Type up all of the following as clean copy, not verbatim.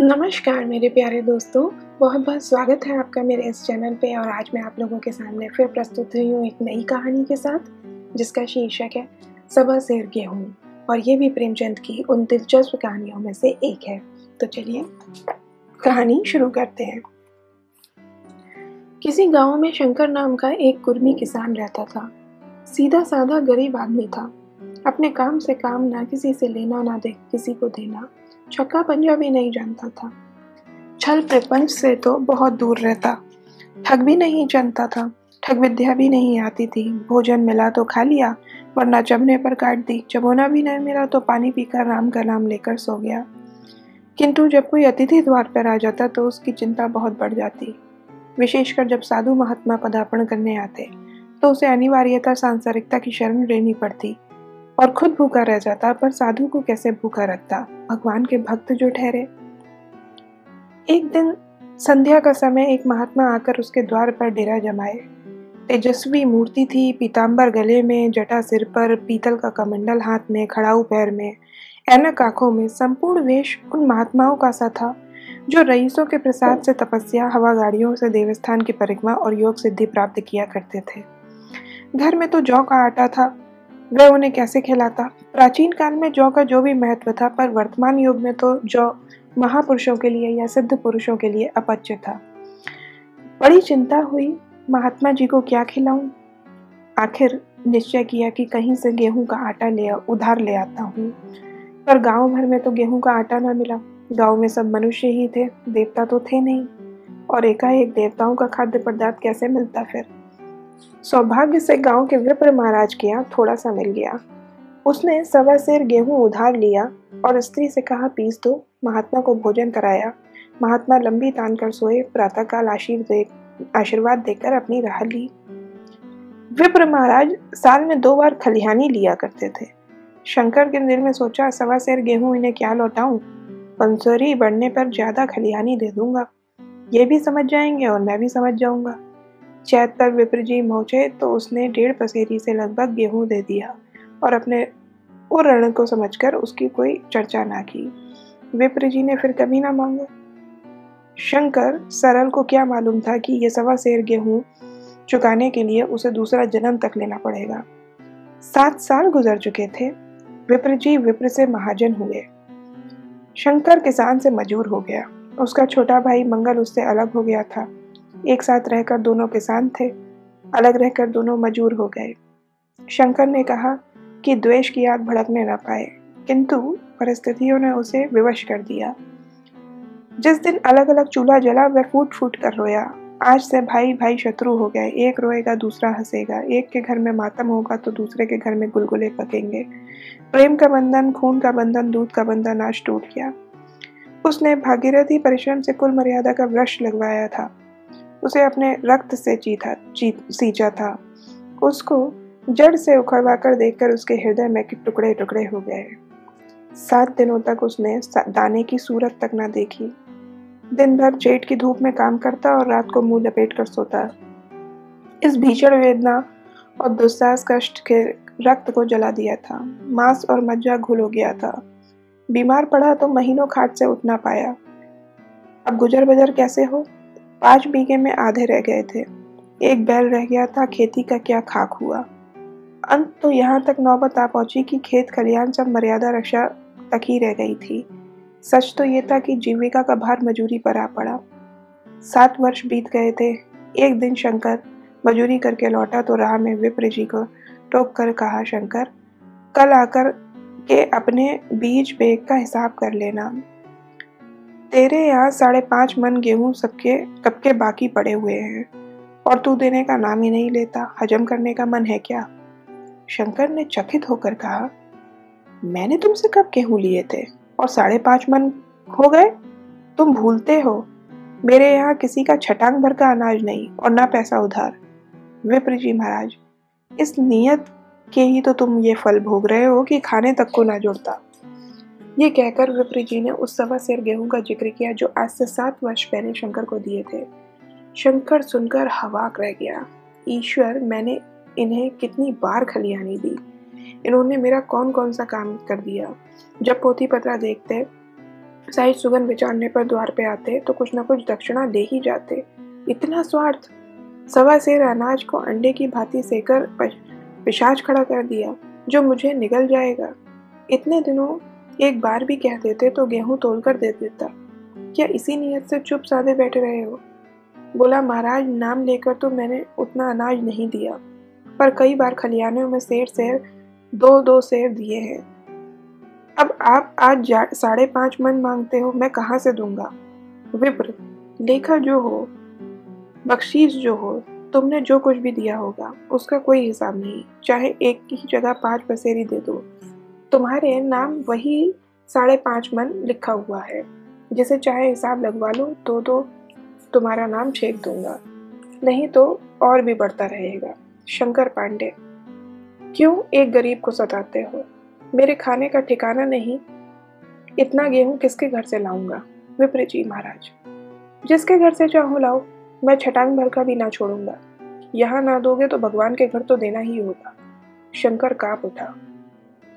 नमस्कार मेरे प्यारे दोस्तों, बहुत बहुत स्वागत है आपका मेरे इस चैनल पे। और आज मैं आप लोगों के सामने फिर प्रस्तुत हुई हूँ एक नई कहानी के साथ, जिसका शीर्षक है सबा सिर गेहूं। और ये भी प्रेमचंद की उन दिलचस्प कहानियों में से एक है। तो चलिए कहानी शुरू करते हैं। किसी गाँव में शंकर नाम का एक कुर्मी किसान रहता था। सीधा साधा गरीब आदमी था। अपने काम से काम ना किसी से लेना ना किसी को देना, छक्का पंजा भी नहीं जानता था। छल प्रपंच से तो बहुत दूर रहता, ठग भी नहीं जानता था, ठग विद्या भी नहीं आती थी। भोजन मिला तो खा लिया, वरना चबने पर काट दी। चबोना भी नहीं मिला तो पानी पीकर राम का नाम लेकर सो गया। किंतु जब कोई अतिथि द्वार पर आ जाता तो उसकी चिंता बहुत बढ़ जाती। विशेषकर जब साधु महात्मा पदार्पण करने आते तो उसे अनिवार्यता सांसारिकता की शरण लेनी पड़ती और खुद भूखा रह जाता। पर साधु को कैसे भूखा रखता, भगवान के भक्त जो ठहरे। एक दिन संध्या का समय एक महात्मा आकर उसके द्वार पर डेरा जमाए। तेजस्वी मूर्ति थी, पीतांबर गले में, जटा सिर पर, पीतल का कमंडल हाथ में, खड़ाऊ पैर में, ऐनक आंखों में। संपूर्ण वेश उन महात्माओं का सा था जो रईसों के प्रसाद से तपस्या, हवा गाड़ियों से देवस्थान की परिक्रमा और योग सिद्धि प्राप्त किया करते थे। घर में तो जौ का आटा था, वह उन्हें कैसे खिलाता। प्राचीन काल में जौ का जो भी महत्व था, पर वर्तमान युग में तो जौ महापुरुषों के लिए या सिद्ध पुरुषों के लिए अपच्य था। बड़ी चिंता हुई, महात्मा जी को क्या खिलाऊं। आखिर निश्चय किया कि कहीं से गेहूं का आटा उधार ले आता हूँ। पर गांव भर में तो गेहूं का आटा ना मिला। गांव में सब मनुष्य ही थे, देवता तो थे नहीं, और एकाएक देवताओं का खाद्य पदार्थ कैसे मिलता। फिर सौभाग्य से गांव के विप्र महाराज के यहाँ थोड़ा सा मिल गया। उसने सवा सेर गेहूं उधार लिया और स्त्री से कहा पीस दो। महात्मा को भोजन कराया। महात्मा लंबी तान कर सोए। प्रातःकाल आशीर्वाद देकर अपनी राह ली। विप्र महाराज साल में 2 बार खलिहानी लिया करते थे। शंकर के दिल में सोचा, सवा सेर गेहूं इन्हें क्या लौटाऊं। पंसोरी बढ़ने पर ज्यादा खलिहानी दे दूंगा, ये भी समझ जाएंगे और मैं भी समझ जाऊंगा। चैत पर विप्र जी पहुँचे तो उसने 1.5 पसेरी से लगभग गेहूं दे दिया और अपने उरण को समझकर उसकी कोई चर्चा ना की। विप्र जी ने फिर कभी ना मांगा। शंकर सरल को क्या मालूम था कि यह सवा सेर गेहूं चुकाने के लिए उसे दूसरा जन्म तक लेना पड़ेगा। 7 साल गुजर चुके थे। विप्र जी विप्र से महाजन हुए, शंकर किसान से मजूर हो गया। उसका छोटा भाई मंगल उससे अलग हो गया था। एक साथ रहकर दोनों किसान थे, अलग रहकर दोनों मजूर हो गए। शंकर ने कहा कि द्वेष की आग भड़कने न पाए, किंतु परिस्थितियों ने उसे विवश कर दिया। जिस दिन अलग अलग चूल्हा जला, वह फूट फूट कर रोया। आज से भाई भाई शत्रु हो गए। एक रोएगा दूसरा हंसेगा, एक के घर में मातम होगा तो दूसरे के घर में गुलगुले पकेंगे। प्रेम का बंधन, खून का बंधन, दूध का बंधन आज टूट गया। उसने भागीरथी परिश्रम से कुल मर्यादा का वृक्ष लगवाया था, उसे अपने रक्त से सींचा था। उसको जड़ से उखड़वा कर देखकर उसके हृदय में टुकड़े टुकड़े हो गए। 7 दिनों तक उसने दाने की सूरत तक ना देखी। दिन भर जेठ की धूप में काम करता और रात को मुंह लपेट कर सोता। इस भीषण वेदना और दुस्साहस कष्ट के रक्त को जला दिया था। मांस और मज्जा घुल हो गया था। बीमार पड़ा तो महीनों खाट से उठ ना पाया। अब गुजर बजर कैसे हो। 5 बीघे में आधे रह गए थे, एक बैल रह गया था, खेती का क्या खाक हुआ। अंत तो यहाँ तक नौबत आ पहुँची कि खेत खलिहान सब मर्यादा रक्षा तक ही रह गई थी। सच तो ये था कि जीविका का भार मजूरी पर आ पड़ा। 7 वर्ष बीत गए थे। एक दिन शंकर मजूरी करके लौटा तो राह में विप्र जी को टोक कर कहा, शंकर कल आकर के अपने बीज बेग का हिसाब कर लेना। तेरे यहाँ 5.5 मन गेहूं सबके कब के बाकी पड़े हुए हैं और तू देने का नाम ही नहीं लेता। हजम करने का मन है क्या। शंकर ने चकित होकर कहा, मैंने तुमसे कब गेहूं लिए थे और 5.5 मन हो गए। तुम भूलते हो, मेरे यहाँ किसी का छटांग भर का अनाज नहीं और ना पैसा उधार। विप्र जी महाराज, इस नियत के ही तो तुम ये फल भोग रहे हो कि खाने तक को ना जुड़ता। ये कहकर विप्र जी ने उस सवा सेर गेहूं का जिक्र किया जो आज से 7 वर्ष पहले शंकर को दिए थे। शंकर सुनकर हवाक रह गया। ईश्वर, मैंने इन्हें कितनी बार खलिहानी दी, इन्होंने मेरा कौन कौन सा काम कर दिया। जब पोथी पत्रा देखते शायद सुगंध विचारने पर द्वार पे आते तो कुछ न कुछ दक्षिणा दे ही जाते। इतना स्वार्थ। 125 सेर अनाज को अंडे की भांति सेकर पिशाच खड़ा कर दिया जो मुझे निगल जाएगा। इतने दिनों एक बार भी कह देते तो गेहूं तोल कर दे देता। क्या इसी नीयत से चुप साधे बैठे रहे हो? बोला, महाराज नाम लेकर तो मैंने उतना अनाज नहीं दिया, पर कई बार खलियाने में सेर दो सेर दिए हैं। अब आप आज 5.5 मन मांगते हो, मैं कहाँ से दूंगा? विप्र, लेखा जो हो, बख्शीश जो हो, तुमने जो कुछ भी दिया होगा उसका कोई हिसाब नहीं। चाहे एक की जगह 5 पसेरी दे दो, तुम्हारे नाम वही 5.5 मन लिखा हुआ है। जिसे चाहे हिसाब लगवा लो, तो तुम्हारा नाम छेक दूंगा, नहीं तो और भी बढ़ता रहेगा। शंकर पांडे। क्यों एक गरीब को सताते हो? मेरे खाने का ठिकाना नहीं, इतना गेहूं किसके घर से लाऊंगा? विप्र जी, महाराज जिसके घर से चाहो लाओ, मैं छटांग भर का भी ना छोड़ूंगा। यहाँ ना दोगे तो भगवान के घर तो देना ही होगा। शंकर कांप उठा।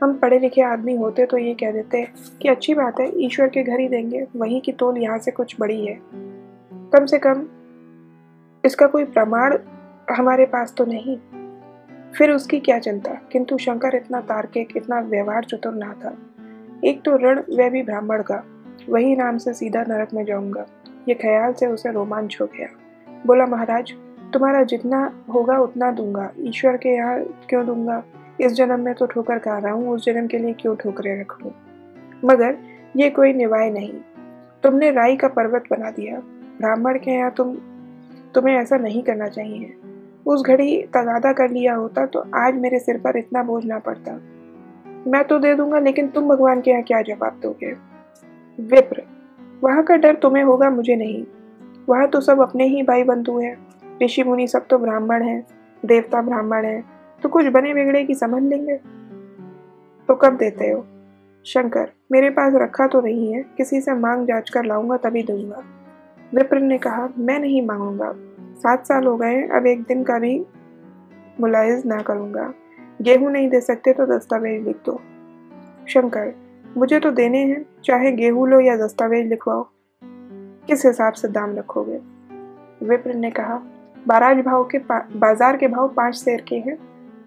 हम पढ़े लिखे आदमी होते तो ये कह देते कि अच्छी बात है, ईश्वर के घर ही देंगे, वहीं की तोल यहाँ से कुछ बड़ी है। कम से कम इसका कोई प्रमाण हमारे पास तो नहीं, फिर उसकी क्या चिंता। किंतु शंकर इतना तार्किक, इतना व्यवहार चतुर ना था। एक तो ऋण, वह भी ब्राह्मण का, वही नाम से सीधा नरक में जाऊंगा, ये ख्याल से उसे रोमांच हो गया। बोला, महाराज तुम्हारा जितना होगा उतना दूंगा, ईश्वर के यहाँ क्यों दूंगा? इस जन्म में तो ठोकर खा रहा हूँ, उस जन्म के लिए क्यों ठोकरें रखूँ? मगर ये कोई निवाय नहीं, तुमने राई का पर्वत बना दिया। ब्राह्मण के यहाँ तुम्हें ऐसा नहीं करना चाहिए। उस घड़ी तगादा कर लिया होता तो आज मेरे सिर पर इतना बोझ ना पड़ता। मैं तो दे दूंगा, लेकिन तुम भगवान के यहाँ क्या जवाब दोगे? विप्र, वहाँ का डर तुम्हें होगा, मुझे नहीं। वहाँ तो सब अपने ही भाई बंधु हैं, ऋषि मुनि सब तो ब्राह्मण हैं, देवता ब्राह्मण हैं, तो कुछ बने बिगड़े की समझ लेंगे। तो कब देते हो? शंकर, मेरे पास रखा तो नहीं है, किसी से मांग जांच कर लाऊंगा तभी दूंगा। विप्र ने कहा, मैं नहीं मांगूंगा, 7 साल हो गए, अब एक दिन का भी मुलायज ना करूंगा। गेहूं नहीं दे सकते तो दस्तावेज लिख दो। शंकर, मुझे तो देने हैं, चाहे गेहूं लो या दस्तावेज लिखवाओ, किस हिसाब से दाम रखोगे? विप्र ने कहा, बाजार के भाव 5 सेर के हैं,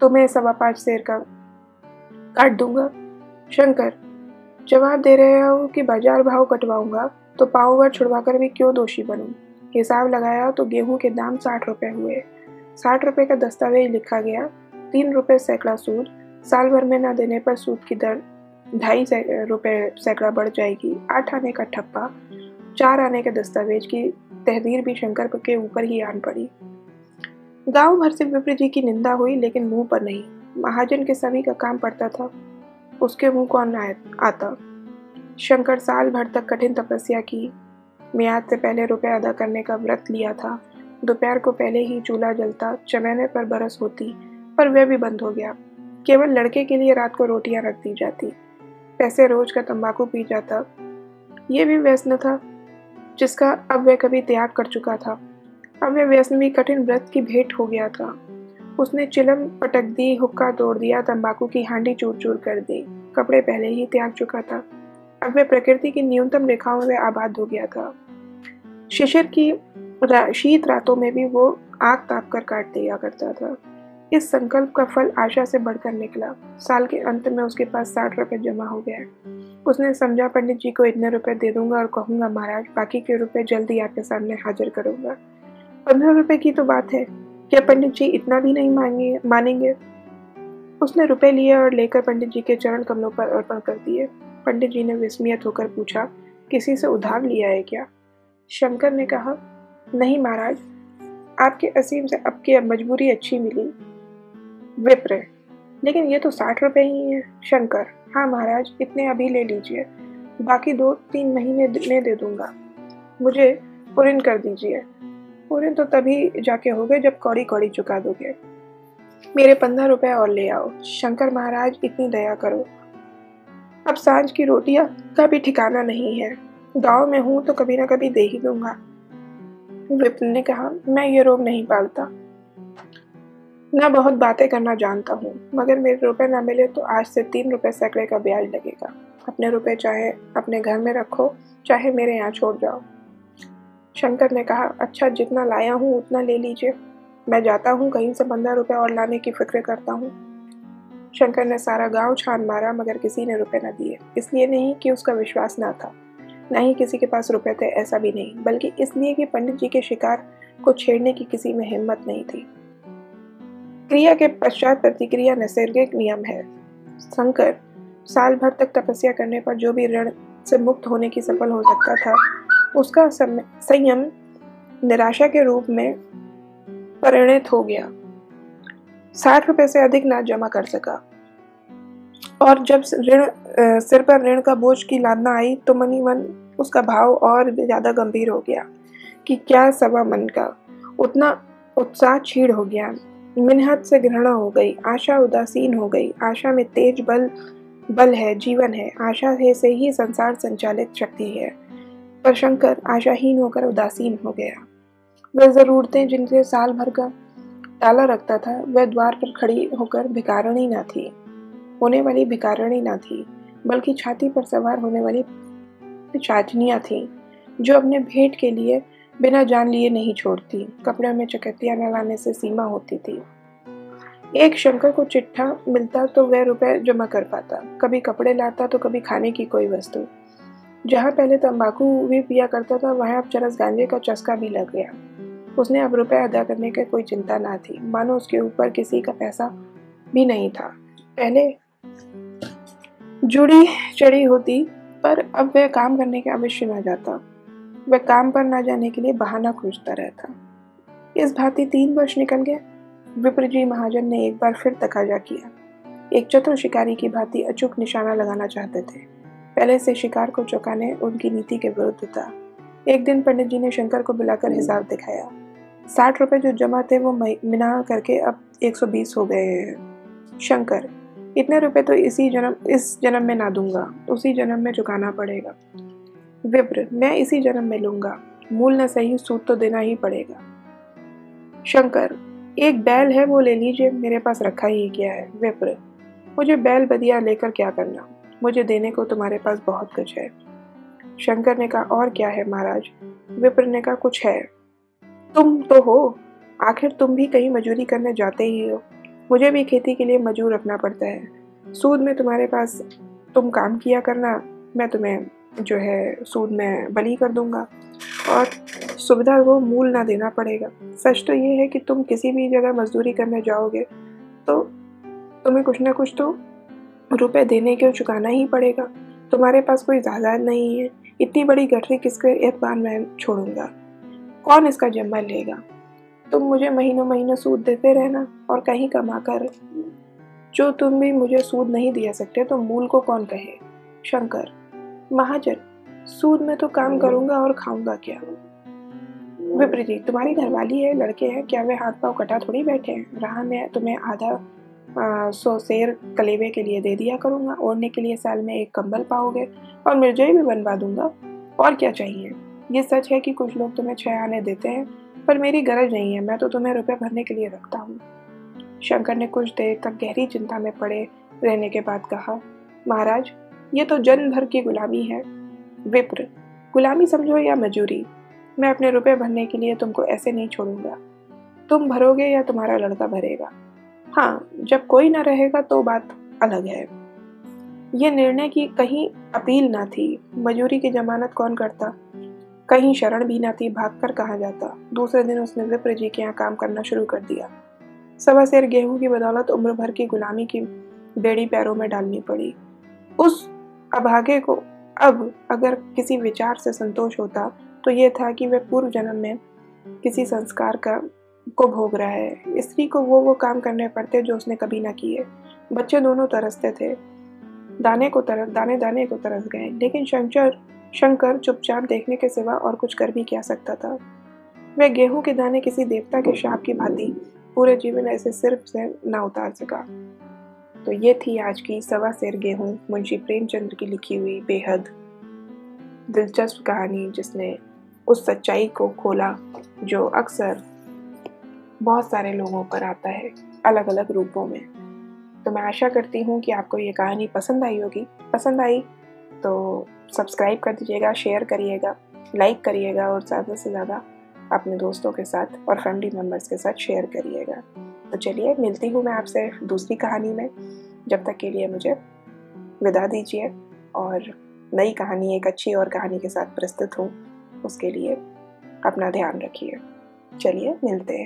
तुम्हें 5.25 सेर का काट दूंगा। शंकर, जवाब दे रहे हो कि बाजार भाव कटवाऊंगा तो पाव भर छुड़वाकर भी क्यों दोषी बनूं? हिसाब लगाया तो गेहूं के दाम 60 रुपये हुए। 60 रुपये का दस्तावेज लिखा गया, 3 रुपये सैकड़ा सूद। साल भर में न देने पर सूद की दर 2.5 रुपये सैकड़ा बढ़ जाएगी। 8 आने का ठप्पा, 4 आने के दस्तावेज की तहदीर भी शंकर के ऊपर ही आन पड़ी। गांव भर से विप्र जी की निंदा हुई, लेकिन मुंह पर नहीं। महाजन के सभी का काम पड़ता था, उसके मुंह कौन आता? शंकर साल भर तक कठिन तपस्या की, मियाद से पहले रुपए अदा करने का व्रत लिया था। दोपहर को पहले ही चूल्हा जलता, चमेने पर बरस होती, पर वह भी बंद हो गया। केवल लड़के के लिए रात को रोटियां रख दी जाती। पैसे रोज का तंबाकू पी जाता, यह भी व्यसन था जिसका अब वह कभी त्याग कर चुका था। अब वह व्यसन भी कठिन व्रत की भेंट हो गया था। उसने चिलम पटक दी, हुक्का तोड़ दिया, तंबाकू की हांडी चूर चूर कर दी। कपड़े पहले ही त्याग चुका था, अब वह प्रकृति की न्यूनतम रेखाओं में आबाद हो गया था। शिशिर की शीत रातों में भी वो आग ताप कर काट दिया करता था। इस संकल्प का फल आशा से बढ़कर निकला। साल के अंत में उसके पास 60 रुपये जमा हो गए। उसने समझा, पंडित जी को इतने रुपए दे दूंगा और कहूंगा, महाराज बाकी के रुपए जल्दी आपके सामने हाजिर करूंगा। 15 रुपये की तो बात है, क्या पंडित जी इतना भी नहीं मानेंगे? उसने रुपए लिए और लेकर पंडित जी के चरण कमलों पर अर्पण कर दिए। पंडित जी ने विस्मित होकर पूछा, किसी से उधार लिया है क्या? शंकर ने कहा, नहीं महाराज, आपके असीम से अब की मजबूरी अच्छी मिली। विप्र, लेकिन ये तो 60 रुपये ही है। शंकर, हाँ महाराज, इतने अभी ले लीजिए, बाकी 2-3 महीने में दे दूंगा, मुझे पूर्ण कर दीजिए। पूर्ण तो तभी जाके होगे जब कौड़ी कौड़ी चुका दोगे। मेरे 15 रुपये और ले आओ। शंकर, महाराज इतनी दया करो, अब सांझ की रोटियां का भी ठिकाना नहीं है, गांव में हूँ तो कभी ना कभी दे ही दूंगा। विप्र ने कहा, मैं ये रोग नहीं पालता, ना बहुत बातें करना जानता हूँ, मगर मेरे रुपए ना मिले तो आज से 3 रुपये सैकड़े का ब्याज लगेगा। अपने रुपए चाहे अपने घर में रखो, चाहे मेरे यहाँ छोड़ जाओ। शंकर ने कहा, अच्छा जितना लाया हूँ उतना ले लीजिए, मैं जाता हूँ कहीं से 15 रुपये और लाने की फिक्र करता हूँ। शंकर ने सारा गांव छान मारा मगर किसी ने रुपए न दिए, इसलिए नहीं कि उसका विश्वास ना था, ना ही किसी के पास रुपए थे ऐसा भी नहीं, बल्कि इसलिए कि पंडित जी के शिकार को छेड़ने की किसी में हिम्मत नहीं थी। क्रिया के पश्चात प्रतिक्रिया नैसर्गिक नियम है। शंकर साल भर तक तपस्या करने पर जो भी ऋण से मुक्त होने की सफल हो सकता था, उसका संयम निराशा के रूप में परिणत हो गया। 60 रुपये से अधिक ना जमा कर सका, और जब सिर पर ऋण का बोझ की लादना आई तो मनी मन उसका भाव और ज़्यादा गंभीर हो गया कि क्या सवा मन का उतना उत्साह छीड़ हो गया। मिन्हत से घृणा हो गई, आशा उदासीन हो गई। आशा में तेज बल है, जीवन है, आशा से ही संसार संचालित शक्ति है। पर शंकर आशाहीन होकर उदासीन हो गया। वह ज़रूरतें जिनसे साल भर का ताला रखता था, वह द्वार पर खड़ी होकर भिखारणी ना थी, होने वाली भिखारणी ना थी, बल्कि छाती पर सवार होने वाली पिशाचनियाँ थीं, जो अपने भेंट के लिए बिना जान लिए नहीं छोड़ती। कपड़ों में चकतियाँ न लाने से सीमा होती थी। एक शंकर को चिट्ठा मिलता तो वह रुपए जमा कर पाता, कभी कपड़े लाता तो कभी खाने की कोई वस्तु। जहाँ पहले तंबाकू भी पिया करता था, वहाँ अब चरस गांजे का चस्का भी लग गया। उसने अब रुपए अदा करने की कोई चिंता ना थी, मानो उसके ऊपर किसी का पैसा भी नहीं था। पहले जुड़ी चढ़ी होती, पर अब वह काम करने के अवश्य ना जाता। वह काम पर ना जाने के लिए बहाना खोजता रहता। इस भांति 3 वर्ष निकल गए। विप्र जी महाजन ने एक बार फिर तकाजा किया। एक चतुर शिकारी की भांति अचूक निशाना लगाना चाहते थे। पहले से शिकार को चौंकाने उनकी नीति के विरुद्ध था। एक दिन पंडित जी ने शंकर को बुलाकर हिसाब दिखाया। 60 रुपये जो जमा थे वो मिना करके अब 120 हो गए हैं। शंकर, इतने रुपए तो इस जन्म में ना दूंगा, उसी जन्म में चुकाना पड़ेगा। विप्र, मैं इसी जन्म में लूंगा, मूल न सही सूद तो देना ही पड़ेगा। शंकर, एक बैल है वो ले लीजिए, मेरे पास रखा ही क्या है। विप्र, मुझे बैल बदिया लेकर क्या करना, मुझे देने को तुम्हारे पास बहुत कुछ है। शंकर ने कहा, और क्या है महाराज। विप्र ने कहा, कुछ है, तुम तो हो, आखिर तुम भी कहीं मजूरी करने जाते ही हो। मुझे भी खेती के लिए मजूर रखना पड़ता है। सूद में तुम्हारे पास तुम काम किया करना, मैं तुम्हें जो है सूद में बली कर दूंगा, और सुविधा को मूल ना देना पड़ेगा। सच तो ये है कि तुम किसी भी जगह मजदूरी करने जाओगे तो तुम्हें कुछ ना कुछ तो रुपए देने के चुकाना ही पड़ेगा। तुम्हारे पास कोई जायदाद नहीं है, इतनी बड़ी गठरी किसके एतबार मैं छोड़ूंगा, कौन इसका जिम्मा लेगा। तुम मुझे महीनों महीनों सूद देते रहना, और कहीं कमा कर जो तुम भी मुझे सूद नहीं दे सकते तो मूल को कौन कहे। शंकर, महाजन, सूद में तो काम करूंगा और खाऊंगा क्या। विप्र जी, तुम्हारी घरवाली है, लड़के हैं, क्या वे हाथ पाँव कटा थोड़ी बैठे हैं। रहा मैं तुम्हें आधा 100 सेर कलेवे के लिए दे दिया करूँगा, ओढ़ने के लिए साल में 1 कंबल पाओगे, और मिर्जाई भी बनवा दूंगा, और क्या चाहिए। ये सच है कि कुछ लोग तुम्हें 6 आने देते हैं, पर मेरी गरज नहीं है, मैं तो तुम्हें रुपए भरने के लिए रखता हूँ। शंकर ने कुछ देर तक गहरी चिंता में पड़े रहने के बाद कहा, महाराज, ये तो जन्म भर की गुलामी है। विप्र, गुलामी समझो या मजूरी, मैं अपने रुपए भरने के लिए तुमको ऐसे नहीं छोड़ूंगा। तुम भरोगे या तुम्हारा लड़का भरेगा। हाँ, जब कोई ना रहेगा तो बात अलग है। ये निर्णय की कहीं अपील ना थी। मजूरी की जमानत कौन करता, कहीं शरण भी ना थी, भागकर कहाँ जाता। दूसरे दिन उसने विप्र जी के यहाँ काम करना शुरू कर दिया। 1 सेर गेहूं की बदौलत उम्र भर की गुलामी की बेड़ी पैरों में डालनी पड़ी। उस अभागे को अब अगर किसी विचार से संतोष होता तो ये था कि वह पूर्व जन्म में किसी संस्कार को भोग रहा है। स्त्री को वो काम करने पड़ते जो उसने कभी ना किए। बच्चे दोनों तरसते थे, दाने को तरस गए, लेकिन शंकर चुपचाप देखने के सिवा और कुछ कर भी क्या सकता था। वह गेहूं के दाने किसी देवता के शाप की भांति पूरे जीवन ऐसे सिर से ना उतार सका। तो ये थी आज की 1 सेर गेहूं, मुंशी प्रेमचंद की लिखी हुई बेहद दिलचस्प कहानी, जिसने उस सच्चाई को खोला जो अक्सर बहुत सारे लोगों पर आता है अलग अलग रूपों में। तो मैं आशा करती हूँ कि आपको ये कहानी पसंद आई होगी। पसंद आई तो सब्सक्राइब कर दीजिएगा, शेयर करिएगा, लाइक करिएगा और ज़्यादा से ज़्यादा अपने दोस्तों के साथ और फैमिली मेम्बर्स के साथ शेयर करिएगा। तो चलिए मिलती हूँ मैं आपसे दूसरी कहानी में। जब तक के लिए मुझे विदा दीजिए और नई कहानी, एक अच्छी और कहानी के साथ प्रस्तुत हूँ, उसके लिए अपना ध्यान रखिए। चलिए मिलते हैं।